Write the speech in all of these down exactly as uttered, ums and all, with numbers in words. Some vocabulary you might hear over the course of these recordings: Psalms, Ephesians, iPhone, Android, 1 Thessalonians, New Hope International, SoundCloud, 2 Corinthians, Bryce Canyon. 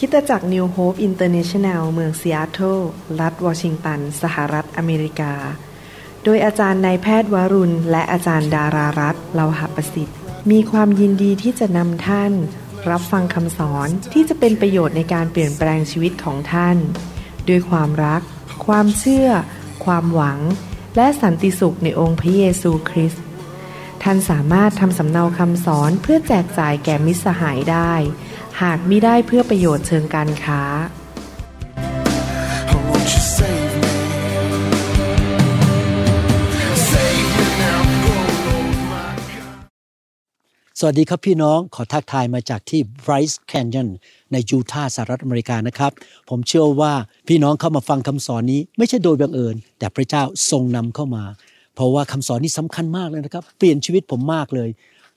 คริสตจักร New Hope International เมืองซีแอตเทิลรัฐวอชิงตันสหรัฐอเมริกาโดยอาจารย์นายแพทย์วรุณและอาจารย์ดารารัตน์เลาหประสิทธิ์มีความยินดีที่จะนำท่านรับฟังคำสอนที่จะเป็นประโยชน์ในการเปลี่ยนแปลงชีวิตของท่านด้วยความรักความเชื่อความหวังและสันติสุขในองค์พระเยซูคริสต์ท่านสามารถทำสำเนาคำสอนเพื่อแจกจ่ายแก่มิตรสหายได้หากมิได้เพื่อประโยชน์เชิงการค้าสวัสดีครับพี่น้องขอทักทายมาจากที่ Bryce Canyon ในยูทาห์สหรัฐอเมริกานะครับผมเชื่อว่าพี่น้องเข้ามาฟังคำสอนนี้ไม่ใช่โดยบังเอิญแต่พระเจ้าทรงนำเข้ามาเพราะว่าคำสอนนี้สำคัญมากเลยนะครับเปลี่ยนชีวิตผมมากเลย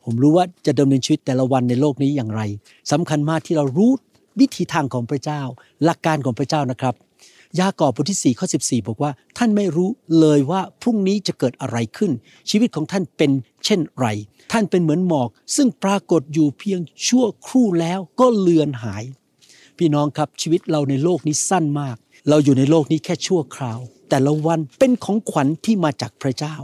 ผมรู้ว่าจะดำเนินชีวิตแต่ละวันในโลกนี้อย่างไรสำคัญมากที่เรารู้วิธีทางของพระเจ้าหลักการของพระเจ้านะครับยากอบบทที่สี่ข้อสิบสี่บอกว่าท่านไม่รู้เลยว่าพรุ่งนี้จะเกิดอะไรขึ้นชีวิตของท่านเป็นเช่นไรท่านเป็นเหมือนหมอกซึ่งปรากฏอยู่เพียงชั่วครู่แล้วก็เลือนหายพี่น้องครับชีวิตเราในโลกนี้สั้นมากเราอยู่ในโลกนี้แค่ชั่วคราวแต่ละวันเป็นของขวัญที่มาจากพระเจ้า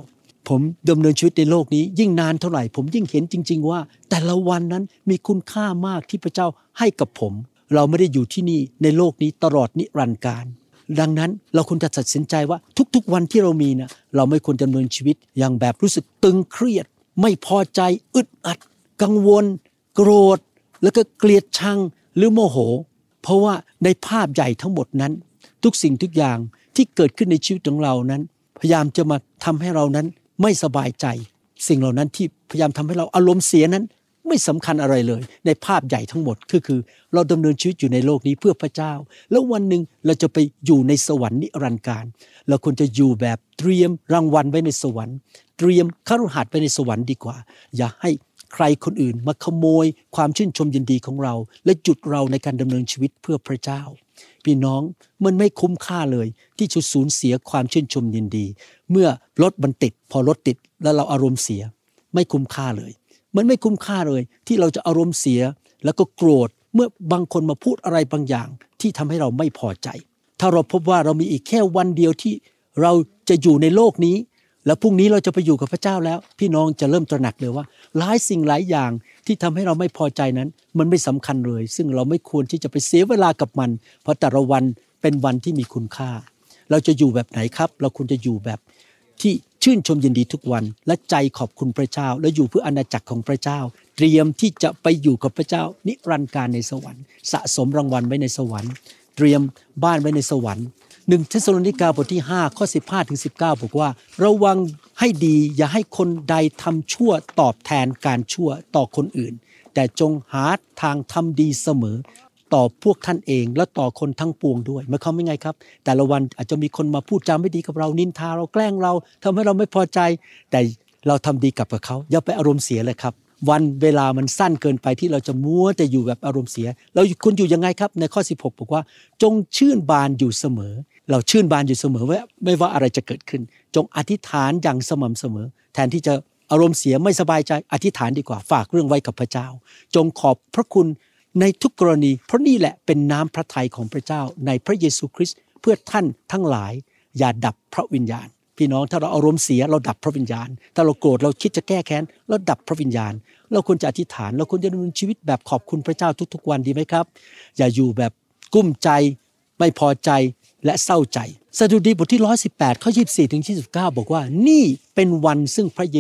ผมดำเนินชีวิตในโลกนี้ยิ่งนานเท่าไหร่ผมยิ่งเห็นจริงๆว่าแต่ละวันนั้นมีคุณค่ามากที่พระเจ้าให้กับผมเราไม่ได้อยู่ที่นี่ในโลกนี้ตลอดนิรันดร์กาลดังนั้นเราควรจะตัดสินใจว่าทุกๆวันที่เรามีนะเราไม่ควรดำเนินชีวิตอย่างแบบรู้สึกตึงเครียดไม่พอใจอึดอัดกังวลโกรธแล้วก็เกลียดชังหรือโมโหเพราะว่าในภาพใหญ่ทั้งหมดนั้นทุกสิ่งทุกอย่างที่เกิดขึ้นในชีวิตของเรานั้นพยายามจะมาทำให้เรานั้นไม่สบายใจสิ่งเหล่านั้นที่พยายามทำให้เราอารมณ์เสียนั้นไม่สำคัญอะไรเลยในภาพใหญ่ทั้งหมดคือคือเราดำเนินชีวิตอยู่ในโลกนี้เพื่อพระเจ้าแล้ววันหนึ่งเราจะไปอยู่ในสวรรค์นิรันดร์กาลเราควรจะอยู่แบบเตรียมรางวัลไว้ในสวรรค์เตรียมคฤหาสน์ไว้ในสวรรค์ดีกว่าอย่าให้ใครคนอื่นมาขโมยความชื่นชมยินดีของเราและจุดเราในการดำเนินชีวิตเพื่อพระเจ้าพี่น้องมันไม่คุ้มค่าเลยที่จะสูญเสียความชื่นชมยินดีเมื่อรถมันติดพอรถติดแล้วเราอารมณ์เสียไม่คุ้มค่าเลยมันไม่คุ้มค่าเลยที่เราจะอารมณ์เสียแล้วก็โกรธเมื่อบางคนมาพูดอะไรบางอย่างที่ทำให้เราไม่พอใจถ้าเราพบว่าเรามีอีกแค่วันเดียวที่เราจะอยู่ในโลกนี้แล้วพรุ่งนี้เราจะไปอยู่กับพระเจ้าแล้วพี่น้องจะเริ่มตระหนักเลยว่าหลายสิ่งหลายอย่างที่ทำให้เราไม่พอใจนั้นมันไม่สำคัญเลยซึ่งเราไม่ควรที่จะไปเสียเวลากับมันเพราะแต่ละวันเป็นวันที่มีคุณค่าเราจะอยู่แบบไหนครับเราควรจะอยู่แบบที่ชื่นชมยินดีทุกวันและใจขอบคุณพระเจ้าและอยู่เพื่ออาณาจักรของพระเจ้าเตรียมที่จะไปอยู่กับพระเจ้านิรันดร์กาลในสวรรค์สะสมรางวัลไว้ในสวรรค์เตรียมบ้านไว้ในสวรรค์หนึ่งเทสโลนิกาบทที่ห้าข้อสิบห้าถึงสิบเก้าบอกว่าระวังให้ดีอย่าให้คนใดทำชั่วตอบแทนการชั่วต่อคนอื่นแต่จงหาทางทำดีเสมอต่อพวกท่านเองและต่อคนทั้งปวงด้วยหมายความว่าไงครับแต่ละวันอาจจะมีคนมาพูดจาไม่ดีกับเรานินทาเราแกล้งเราทำให้เราไม่พอใจแต่เราทำดีกับกับเขาอย่าไปอารมณ์เสียเลยครับวันเวลามันสั้นเกินไปที่เราจะมัวแต่อยู่แบบอารมณ์เสียเราควรอยู่ยังไงครับในข้อสิบหกบอกว่าจงชื่นบานอยู่เสมอเราชื่นบานอยู่เสมอว่าไม่ว่าอะไรจะเกิดขึ้นจงอธิษฐานอย่างสม่ำเสมอแทนที่จะอารมณ์เสียไม่สบายใจอธิษฐานดีกว่าฝากเรื่องไว้กับพระเจ้าจงขอบพระคุณในทุกกรณีเพราะนี่แหละเป็นน้ำพระทัยของพระเจ้าในพระเยซูคริสต์เพื่อท่านทั้งหลายอย่าดับพระวิญญาณพี่น้องถ้าเราอารมณ์เสียเราดับพระวิญญาณถ้าเราโกรธเราคิดจะแก้แค้นเราดับพระวิญญาณเราควรจะอธิษฐานเราควรจะดำเนินชีวิตแบบขอบคุณพระเจ้าทุกๆวันดีไหมครับอย่าอยู่แบบกุ้มใจไม่พอใจและเศร้าใจสดุดีบทที่หนึ่งร้อยสิบแปดข้อยี่สิบสี่ถึงยี่สิบเก้าบอกว่านี่เป็นวันซึ่งพระเย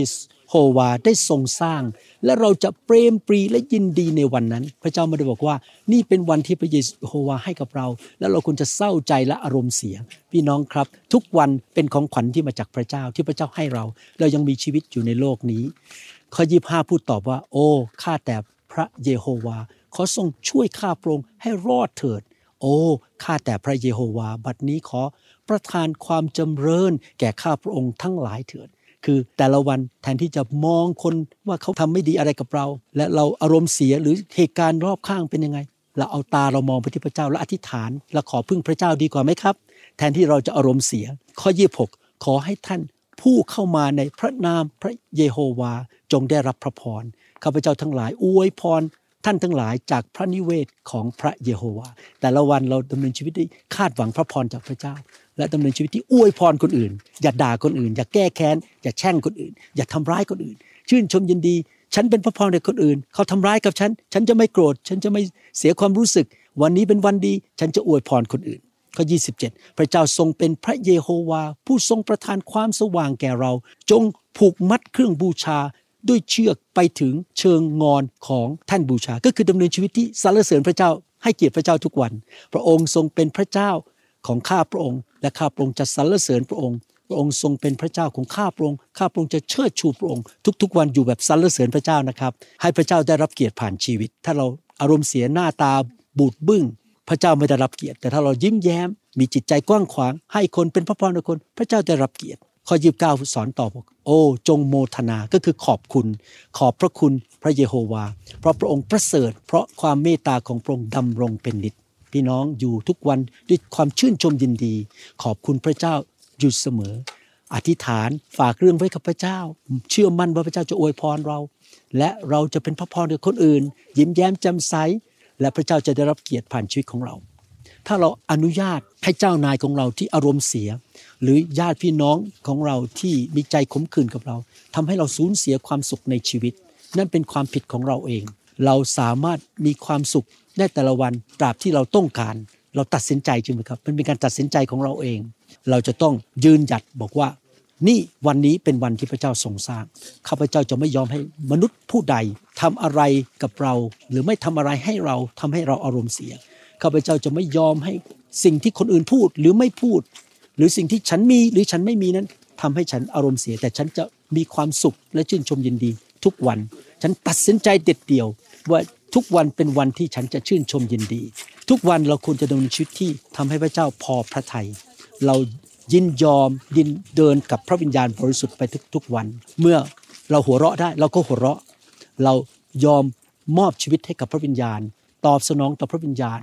โฮวาได้ทรงสร้างและเราจะเปรมปรีและยินดีในวันนั้นพระเจ้าไม่ได้บอกว่านี่เป็นวันที่พระเยโฮวาให้กับเราแล้วเราควรจะเศร้าใจและอารมณ์เสียพี่น้องครับทุกวันเป็นของขวัญที่มาจากพระเจ้าที่พระเจ้าให้เราเรายังมีชีวิตอยู่ในโลกนี้ข้อยี่สิบห้าพูดตอบว่าโอ้ข้าแต่พระเยโฮวาขอทรงช่วยข้าพระองค์ให้รอดเถิดโอ้ข้าแต่พระเยโฮวาบัดนี้ขอประทานความจำเริญแก่ข้าพระองค์ทั้งหลายเถิดคือแต่ละวันแทนที่จะมองคนว่าเขาทำไม่ดีอะไรกับเราและเราอารมณ์เสียหรือเหตุการณ์รอบข้างเป็นยังไงเราเอาตาเรามองไปที่พระเจ้าและอธิษฐานและขอพึ่งพระเจ้าดีกว่าไหมครับแทนที่เราจะอารมณ์เสียข้อยี่สิบหกขอให้ท่านผู้เข้ามาในพระนามพระเยโฮวาจงได้รับพระพรข้าพเจ้าทั้งหลายอวยพร ท่านทั้งหลายจากพระนิเวศของพระเยโฮวาห์แต่ละวันเราดำเนินชีวิตด้วยคาดหวังพระพรจากพระเจ้าและดำเนินชีวิตที่อวยพรคนอื่นอย่าด่าคนอื่นอย่าแก้แค้นอย่าแช่งคนอื่นอย่าทำร้ายคนอื่นชื่นชมยินดีฉันเป็นพระพรแก่คนอื่นเขาทำร้ายกับฉันฉันจะไม่โกรธฉันจะไม่เสียความรู้สึกวันนี้เป็นวันดีฉันจะอวยพรคนอื่นข้อยี่สิบเจ็ดพระเจ้าทรงเป็นพระเยโฮวาห์ผู้ทรงประทานความสว่างแก่เราจงผูกมัดเครื่องบูชาด้วยเชือกไปถึงเชิงงอนของแท่นบูชาก็คือดำเนินชีวิตที่สรรเสริญพระเจ้าให้เกียรติพระเจ้าทุกวันพระองค์ทรงเป็นพระเจ้าของข้าพระองค์และข้าพระองค์จะสรรเสริญพระองค์พระองค์ทรงเป็นพระเจ้าของข้าพระองค์ข้าพระองค์จะเชิดชูพระองค์ทุกๆวันอยู่แบบสรรเสริญพระเจ้านะครับให้พระเจ้าได้รับเกียรติผ่านชีวิตถ้าเราอารมณ์เสียหน้าตาบูดบึ้งพระเจ้าไม่ได้รับเกียรติแต่ถ้าเรายิ้มแย้มมีจิตใจกว้างขวางให้คนเป็นพระพรต่อคนพระเจ้าได้รับเกียรติข้อยี่สิบเก้าสอนต่อบอกโอ้จงโมทนาก็คือขอบคุณขอบพระคุณพระเยโฮวาห์เพราะพระองค์ประเสริฐเพราะความเมตตาของพระองค์ดำรงเป็นนิจพี่น้องอยู่ทุกวันด้วยความชื่นชมยินดีขอบคุณพระเจ้าอยู่เสมออธิษฐานฝากเรื่องไว้กับพระเจ้าเชื่อมั่นว่าพระเจ้าจะอวยพรเราและเราจะเป็นพระพรแก่คนอื่นยิ้มแย้มแจ่มใสและพระเจ้าจะได้รับเกียรติผ่านชีวิตของเราถ้าเราอนุญาตให้เจ้านายของเราที่อารมณ์เสียหรือญาติพี่น้องของเราที่มีใจขมขื่นกับเราทำให้เราสูญเสียความสุขในชีวิตนั่นเป็นความผิดของเราเองเราสามารถมีความสุขได้แต่ละวันตราบที่เราต้องการเราตัดสินใจจริงไหมครับมันเป็นการตัดสินใจของเราเองเราจะต้องยืนหยัดบอกว่านี่วันนี้เป็นวันที่พระเจ้าทรงสร้างข้าพเจ้าจะไม่ยอมให้มนุษย์ผู้ใดทำอะไรกับเราหรือไม่ทำอะไรให้เราทำให้เราอารมณ์เสียข้าพเจ้าจะไม่ยอมให้สิ่งที่คนอื่นพูดหรือไม่พูดหรือสิ่งที่ฉันมีหรือฉันไม่มีนั้นทำให้ฉันอารมณ์เสียแต่ฉันจะมีความสุขและชื่นชมยินดีทุกวันฉันตัดสินใจเด็ดเดี่ยวว่าทุกวันเป็นวันที่ฉันจะชื่นชมยินดีทุกวันเราควรจะดำเนินชีวิตที่ทำให้พระเจ้าพอพระทัยเรายินยอมยินเดินกับพระวิญญาณบริสุทธิ์ไปทุกๆวันเมื่อเราหัวเราะได้เราก็หัวเราะเรายอมมอบชีวิตให้กับพระวิญญาณตอบสนองต่อพระวิญญาณ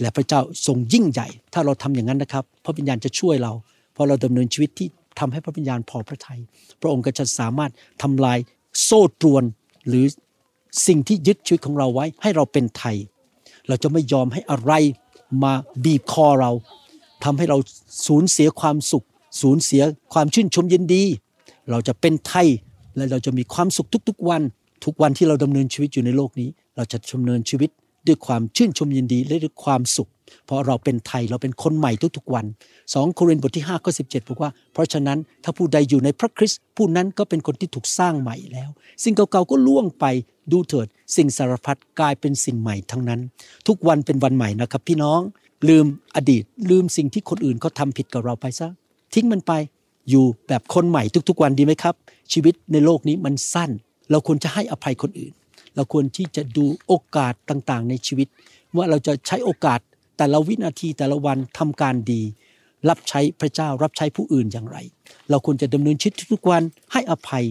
และพระเจ้าทรงยิ่งใหญ่ถ้าเราทำอย่างนั้นนะครับพระวิญญาณจะช่วยเราเพราะเราดำเนินชีวิตที่ทำให้พระวิญญาณพอพระทัยพระองค์ก็จะสามารถทำลายโซ่ตรวนหรือสิ่งที่ยึดชีวิตของเราไว้ให้เราเป็นไทยเราจะไม่ยอมให้อะไรมาบีบคอเราทำให้เราสูญเสียความสุขสูญเสียความชื่นชมยินดีเราจะเป็นไทยและเราจะมีความสุขทุกๆวันทุกวันที่เราดำเนินชีวิตอยู่ในโลกนี้เราจะดำเนินชีวิตด้วยความชื่นชมยินดีและด้วยความสุขเพราะเราเป็นไทยเราเป็นคนใหม่ทุกๆวันสองโครินธ์บทที่ห้าข้อสิบเจ็ดบอกว่าเพราะฉะนั้นถ้าผู้ใดอยู่ในพระคริสต์ผู้นั้นก็เป็นคนที่ถูกสร้างใหม่แล้วสิ่งเก่าๆก็ล่วงไปดูเถิดสิ่งสารพัดกลายเป็นสิ่งใหม่ทั้งนั้นทุกวันเป็นวันใหม่นะครับพี่น้องลืมอดีตลืมสิ่งที่คนอื่นเขาทำผิดกับเราไปซะทิ้งมันไปอยู่แบบคนใหม่ทุกๆวันดีไหมครับชีวิตในโลกนี้มันสั้นเราควรจะให้อภัยคนอื่นเราควรที่จะดูโอกาสต่างๆในชีวิตว่าเราจะใช้โอกาสแต่ละวินาทีแต่ละวันทำการดีรับใช้พระเจ้ารับใช้ผู้อื่นอย่างไรเราควรจะดำเนินชีวิตทุกวันให้อภัย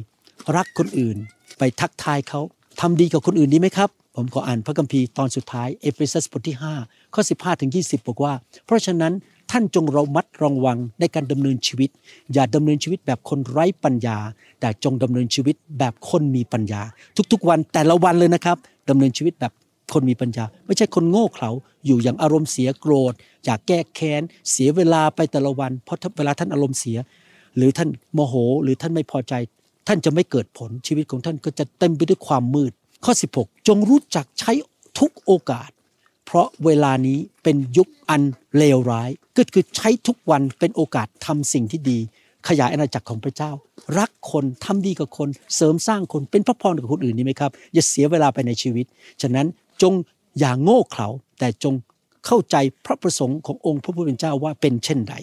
รักคนอื่นไปทักทายเขาทำดีกับคนอื่นดีไหมครับผมขออ่านพระคัมภีร์ตอนสุดท้ายเอเฟซัสบทที่ห้าข้อสิบห้าถึงยี่สิบบอกว่าเพราะฉะนั้นท่านจงระมัดระวังในการดำเนินชีวิตอย่าดำเนินชีวิตแบบคนไร้ปัญญาแต่จงดำเนินชีวิตแบบคนมีปัญญาทุกๆวันแต่ละวันเลยนะครับดำเนินชีวิตแบบคนมีปัญญาไม่ใช่คนโง่เขลาอยู่อย่างอารมณ์เสียโกรธอยากแก้แค้นเสียเวลาไปแต่ละวันเพราะเวลาท่านอารมณ์เสียหรือท่านโมโหหรือท่านไม่พอใจท่านจะไม่เกิดผลชีวิตของท่านก็จะเต็มไปด้วยความมืดข้อสิบหกจงรู้จักใช้ทุกโอกาสเพราะเวลานี้เป็นยุคอันเลวร้ายก็คือใช้ทุกวันเป็นโอกาสทำสิ่งที่ดีขยายอาณาจักรของพระเจ้ารักคนทำดีกับคนเสริมสร้างคนเป็นพระพรกับคนอื่นนี่ไหมครับอย่าเสียเวลาไปในชีวิตฉะนั้นจงอย่าโง่เขลาแต่จงเข้าใจพระประสงค์ขององค์พระผู้เป็นเจ้าว่าเป็นเช่นใด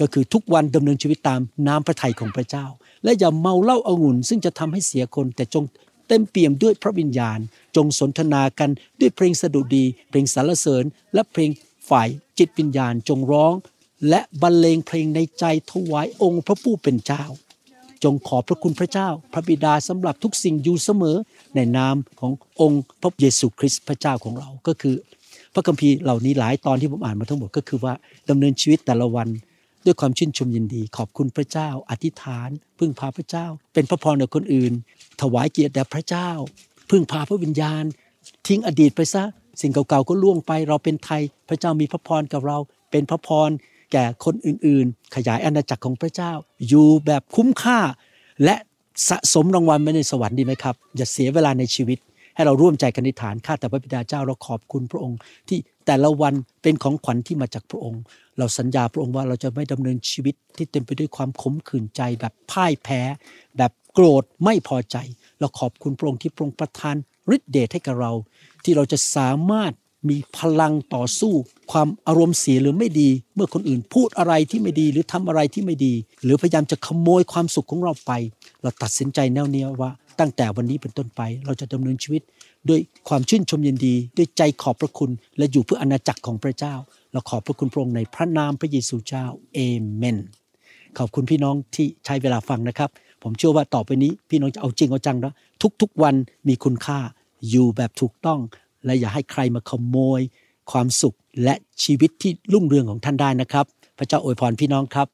ก็คือทุกวันดำเนินชีวิตตามน้ำพระทัยของพระเจ้าและอย่าเมาเหล้าองุ่นซึ่งจะทำให้เสียคนแต่จงเต็มเปี่ยมด้วยพระวิญญาณจงสนทนากันด้วยเพลงสดุดีเพลงสรรเสริญและเพลงฝ่ายจิตวิญญาณจงร้องและบรรเลงเพลงในใจถวายองค์พระผู้เป็นเจ้าจงขอบพระคุณพระเจ้าพระบิดาสำหรับทุกสิ่งอยู่เสมอในนามขององค์พระเยซูคริสต์พระเจ้าของเราก็คือพระคัมภีร์เหล่านี้หลายตอนที่ผมอ่านมาทั้งหมดก็คือว่าดำเนินชีวิตแต่ละวันด้วยความชื่นชมยินดีขอบคุณพระเจ้าอธิษฐานพึ่งพาพระเจ้าเป็นพระพรแก่คนอื่นถวายเกียรติแด่พระเจ้าพึ่งพาพระวิญญาณ ทิ้งอดีตไปซะสิ่งเก่าๆก็ล่วงไปเราเป็นไทยพระเจ้ามีพระพรกับเราเป็นพระพรแก่คนอื่นๆขยายอาณาจักรของพระเจ้าอยู่แบบคุ้มค่าและสะสมรางวัลไว้ในสวรรค์ดีไหมครับอย่าเสียเวลาในชีวิตให้เราร่วมใจกันอธิษฐานข้าแต่พระบิดาเจ้าเราขอบคุณพระองค์ที่แต่ละวันเป็นของขวัญที่มาจากพระองค์เราสัญญาพระองค์ว่าเราจะไม่ดำเนินชีวิตที่เต็มไปด้วยความขมขื่นใจแบบพ่ายแพ้แบบโกรธไม่พอใจเราขอบคุณพระองค์ที่พระองค์ประทานฤทธิ์เดชให้กับเราที่เราจะสามารถมีพลังต่อสู้ความอารมณ์เสียหรือไม่ดีเมื่อคนอื่นพูดอะไรที่ไม่ดีหรือทำอะไรที่ไม่ดีหรือพยายามจะขโมยความสุขของเราไปเราตัดสินใจแน่วแน่ว่าตั้งแต่วันนี้เป็นต้นไปเราจะดำเนินชีวิตด้วยความชื่นชมยินดีด้วยใจขอบพระคุณและอยู่เพื่ออาณาจักรของพระเจ้าเราขอบพระคุณพระองค์ในพระนามพระเยซูเจ้าเอเมนขอบคุณพี่น้องที่ใช้เวลาฟังนะครับผมเชื่อว่าต่อไปนี้พี่น้องจะเอาจริงเอาจังนะทุกๆวันมีคุณค่าอยู่แบบถูกต้องและอย่าให้ใครมาขโมยความสุขและชีวิตที่รุ่งเรืองของท่านได้นะครับพระเจ้าอวยพรพี่น้องครับ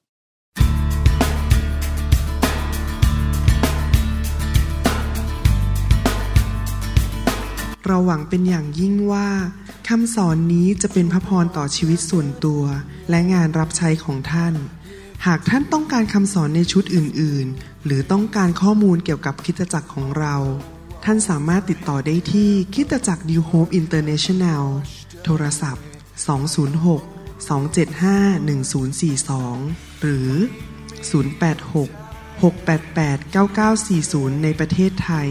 เราหวังเป็นอย่างยิ่งว่าคำสอนนี้จะเป็นพระพรต่อชีวิตส่วนตัวและงานรับใช้ของท่านหากท่านต้องการคำสอนในชุดอื่นๆหรือต้องการข้อมูลเกี่ยวกับคริสตจักรของเราท่านสามารถติดต่อได้ที่คริสตจักร New Hope International โทรศัพท์สอง ศูนย์ หก สอง เจ็ด ห้า หนึ่ง ศูนย์ สี่ สองหรือศูนย์ แปด หก หก แปด แปด เก้า เก้า สี่ ศูนย์ในประเทศไทย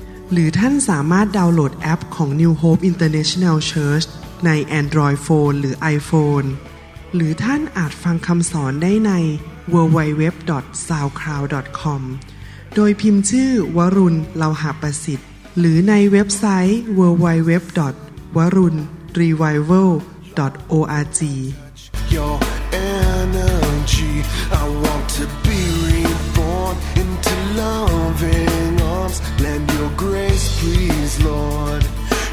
หรือท่านสามารถดาวน์โหลดแอปของ New Hope International Church ใน Android Phone หรือ iPhone หรือท่านอาจฟังคำสอนได้ใน ดับเบิลยู ดับเบิลยู ดับเบิลยู ดอท ซาวด์คลาวด์ ดอท คอม โดยพิมพ์ชื่อวรุณเลาหะประสิทธิ์หรือในเว็บไซต์ ดับเบิลยู ดับเบิลยู ดับเบิลยู ดอท วรุณ รีไววัล ดอท โอ อาร์ จี Your energy I want to be reborn into loving arms Lend your grace please Lord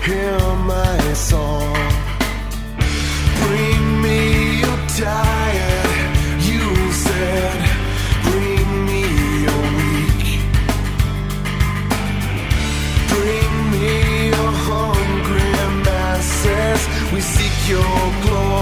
Hear my song Bring me your tired You said Bring me your weak Bring me your hungry masses We seek your glory